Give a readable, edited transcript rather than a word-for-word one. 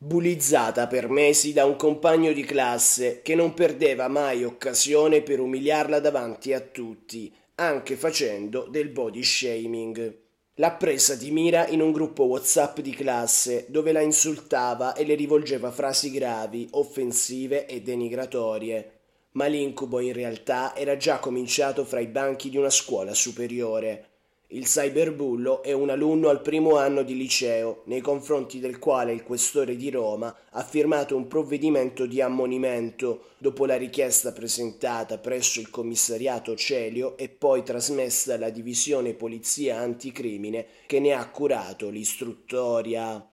Bullizzata per mesi da un compagno di classe che non perdeva mai occasione per umiliarla davanti a tutti, anche facendo del body shaming. L'ha presa di mira in un gruppo Whatsapp di classe dove la insultava e le rivolgeva frasi gravi, offensive e denigratorie. Ma l'incubo in realtà era già cominciato fra i banchi di una scuola superiore. Il cyberbullo è un alunno al primo anno di liceo, nei confronti del quale il Questore di Roma ha firmato un provvedimento di ammonimento dopo la richiesta presentata presso il Commissariato Celio e poi trasmessa alla Divisione Polizia Anticrimine che ne ha curato l'istruttoria.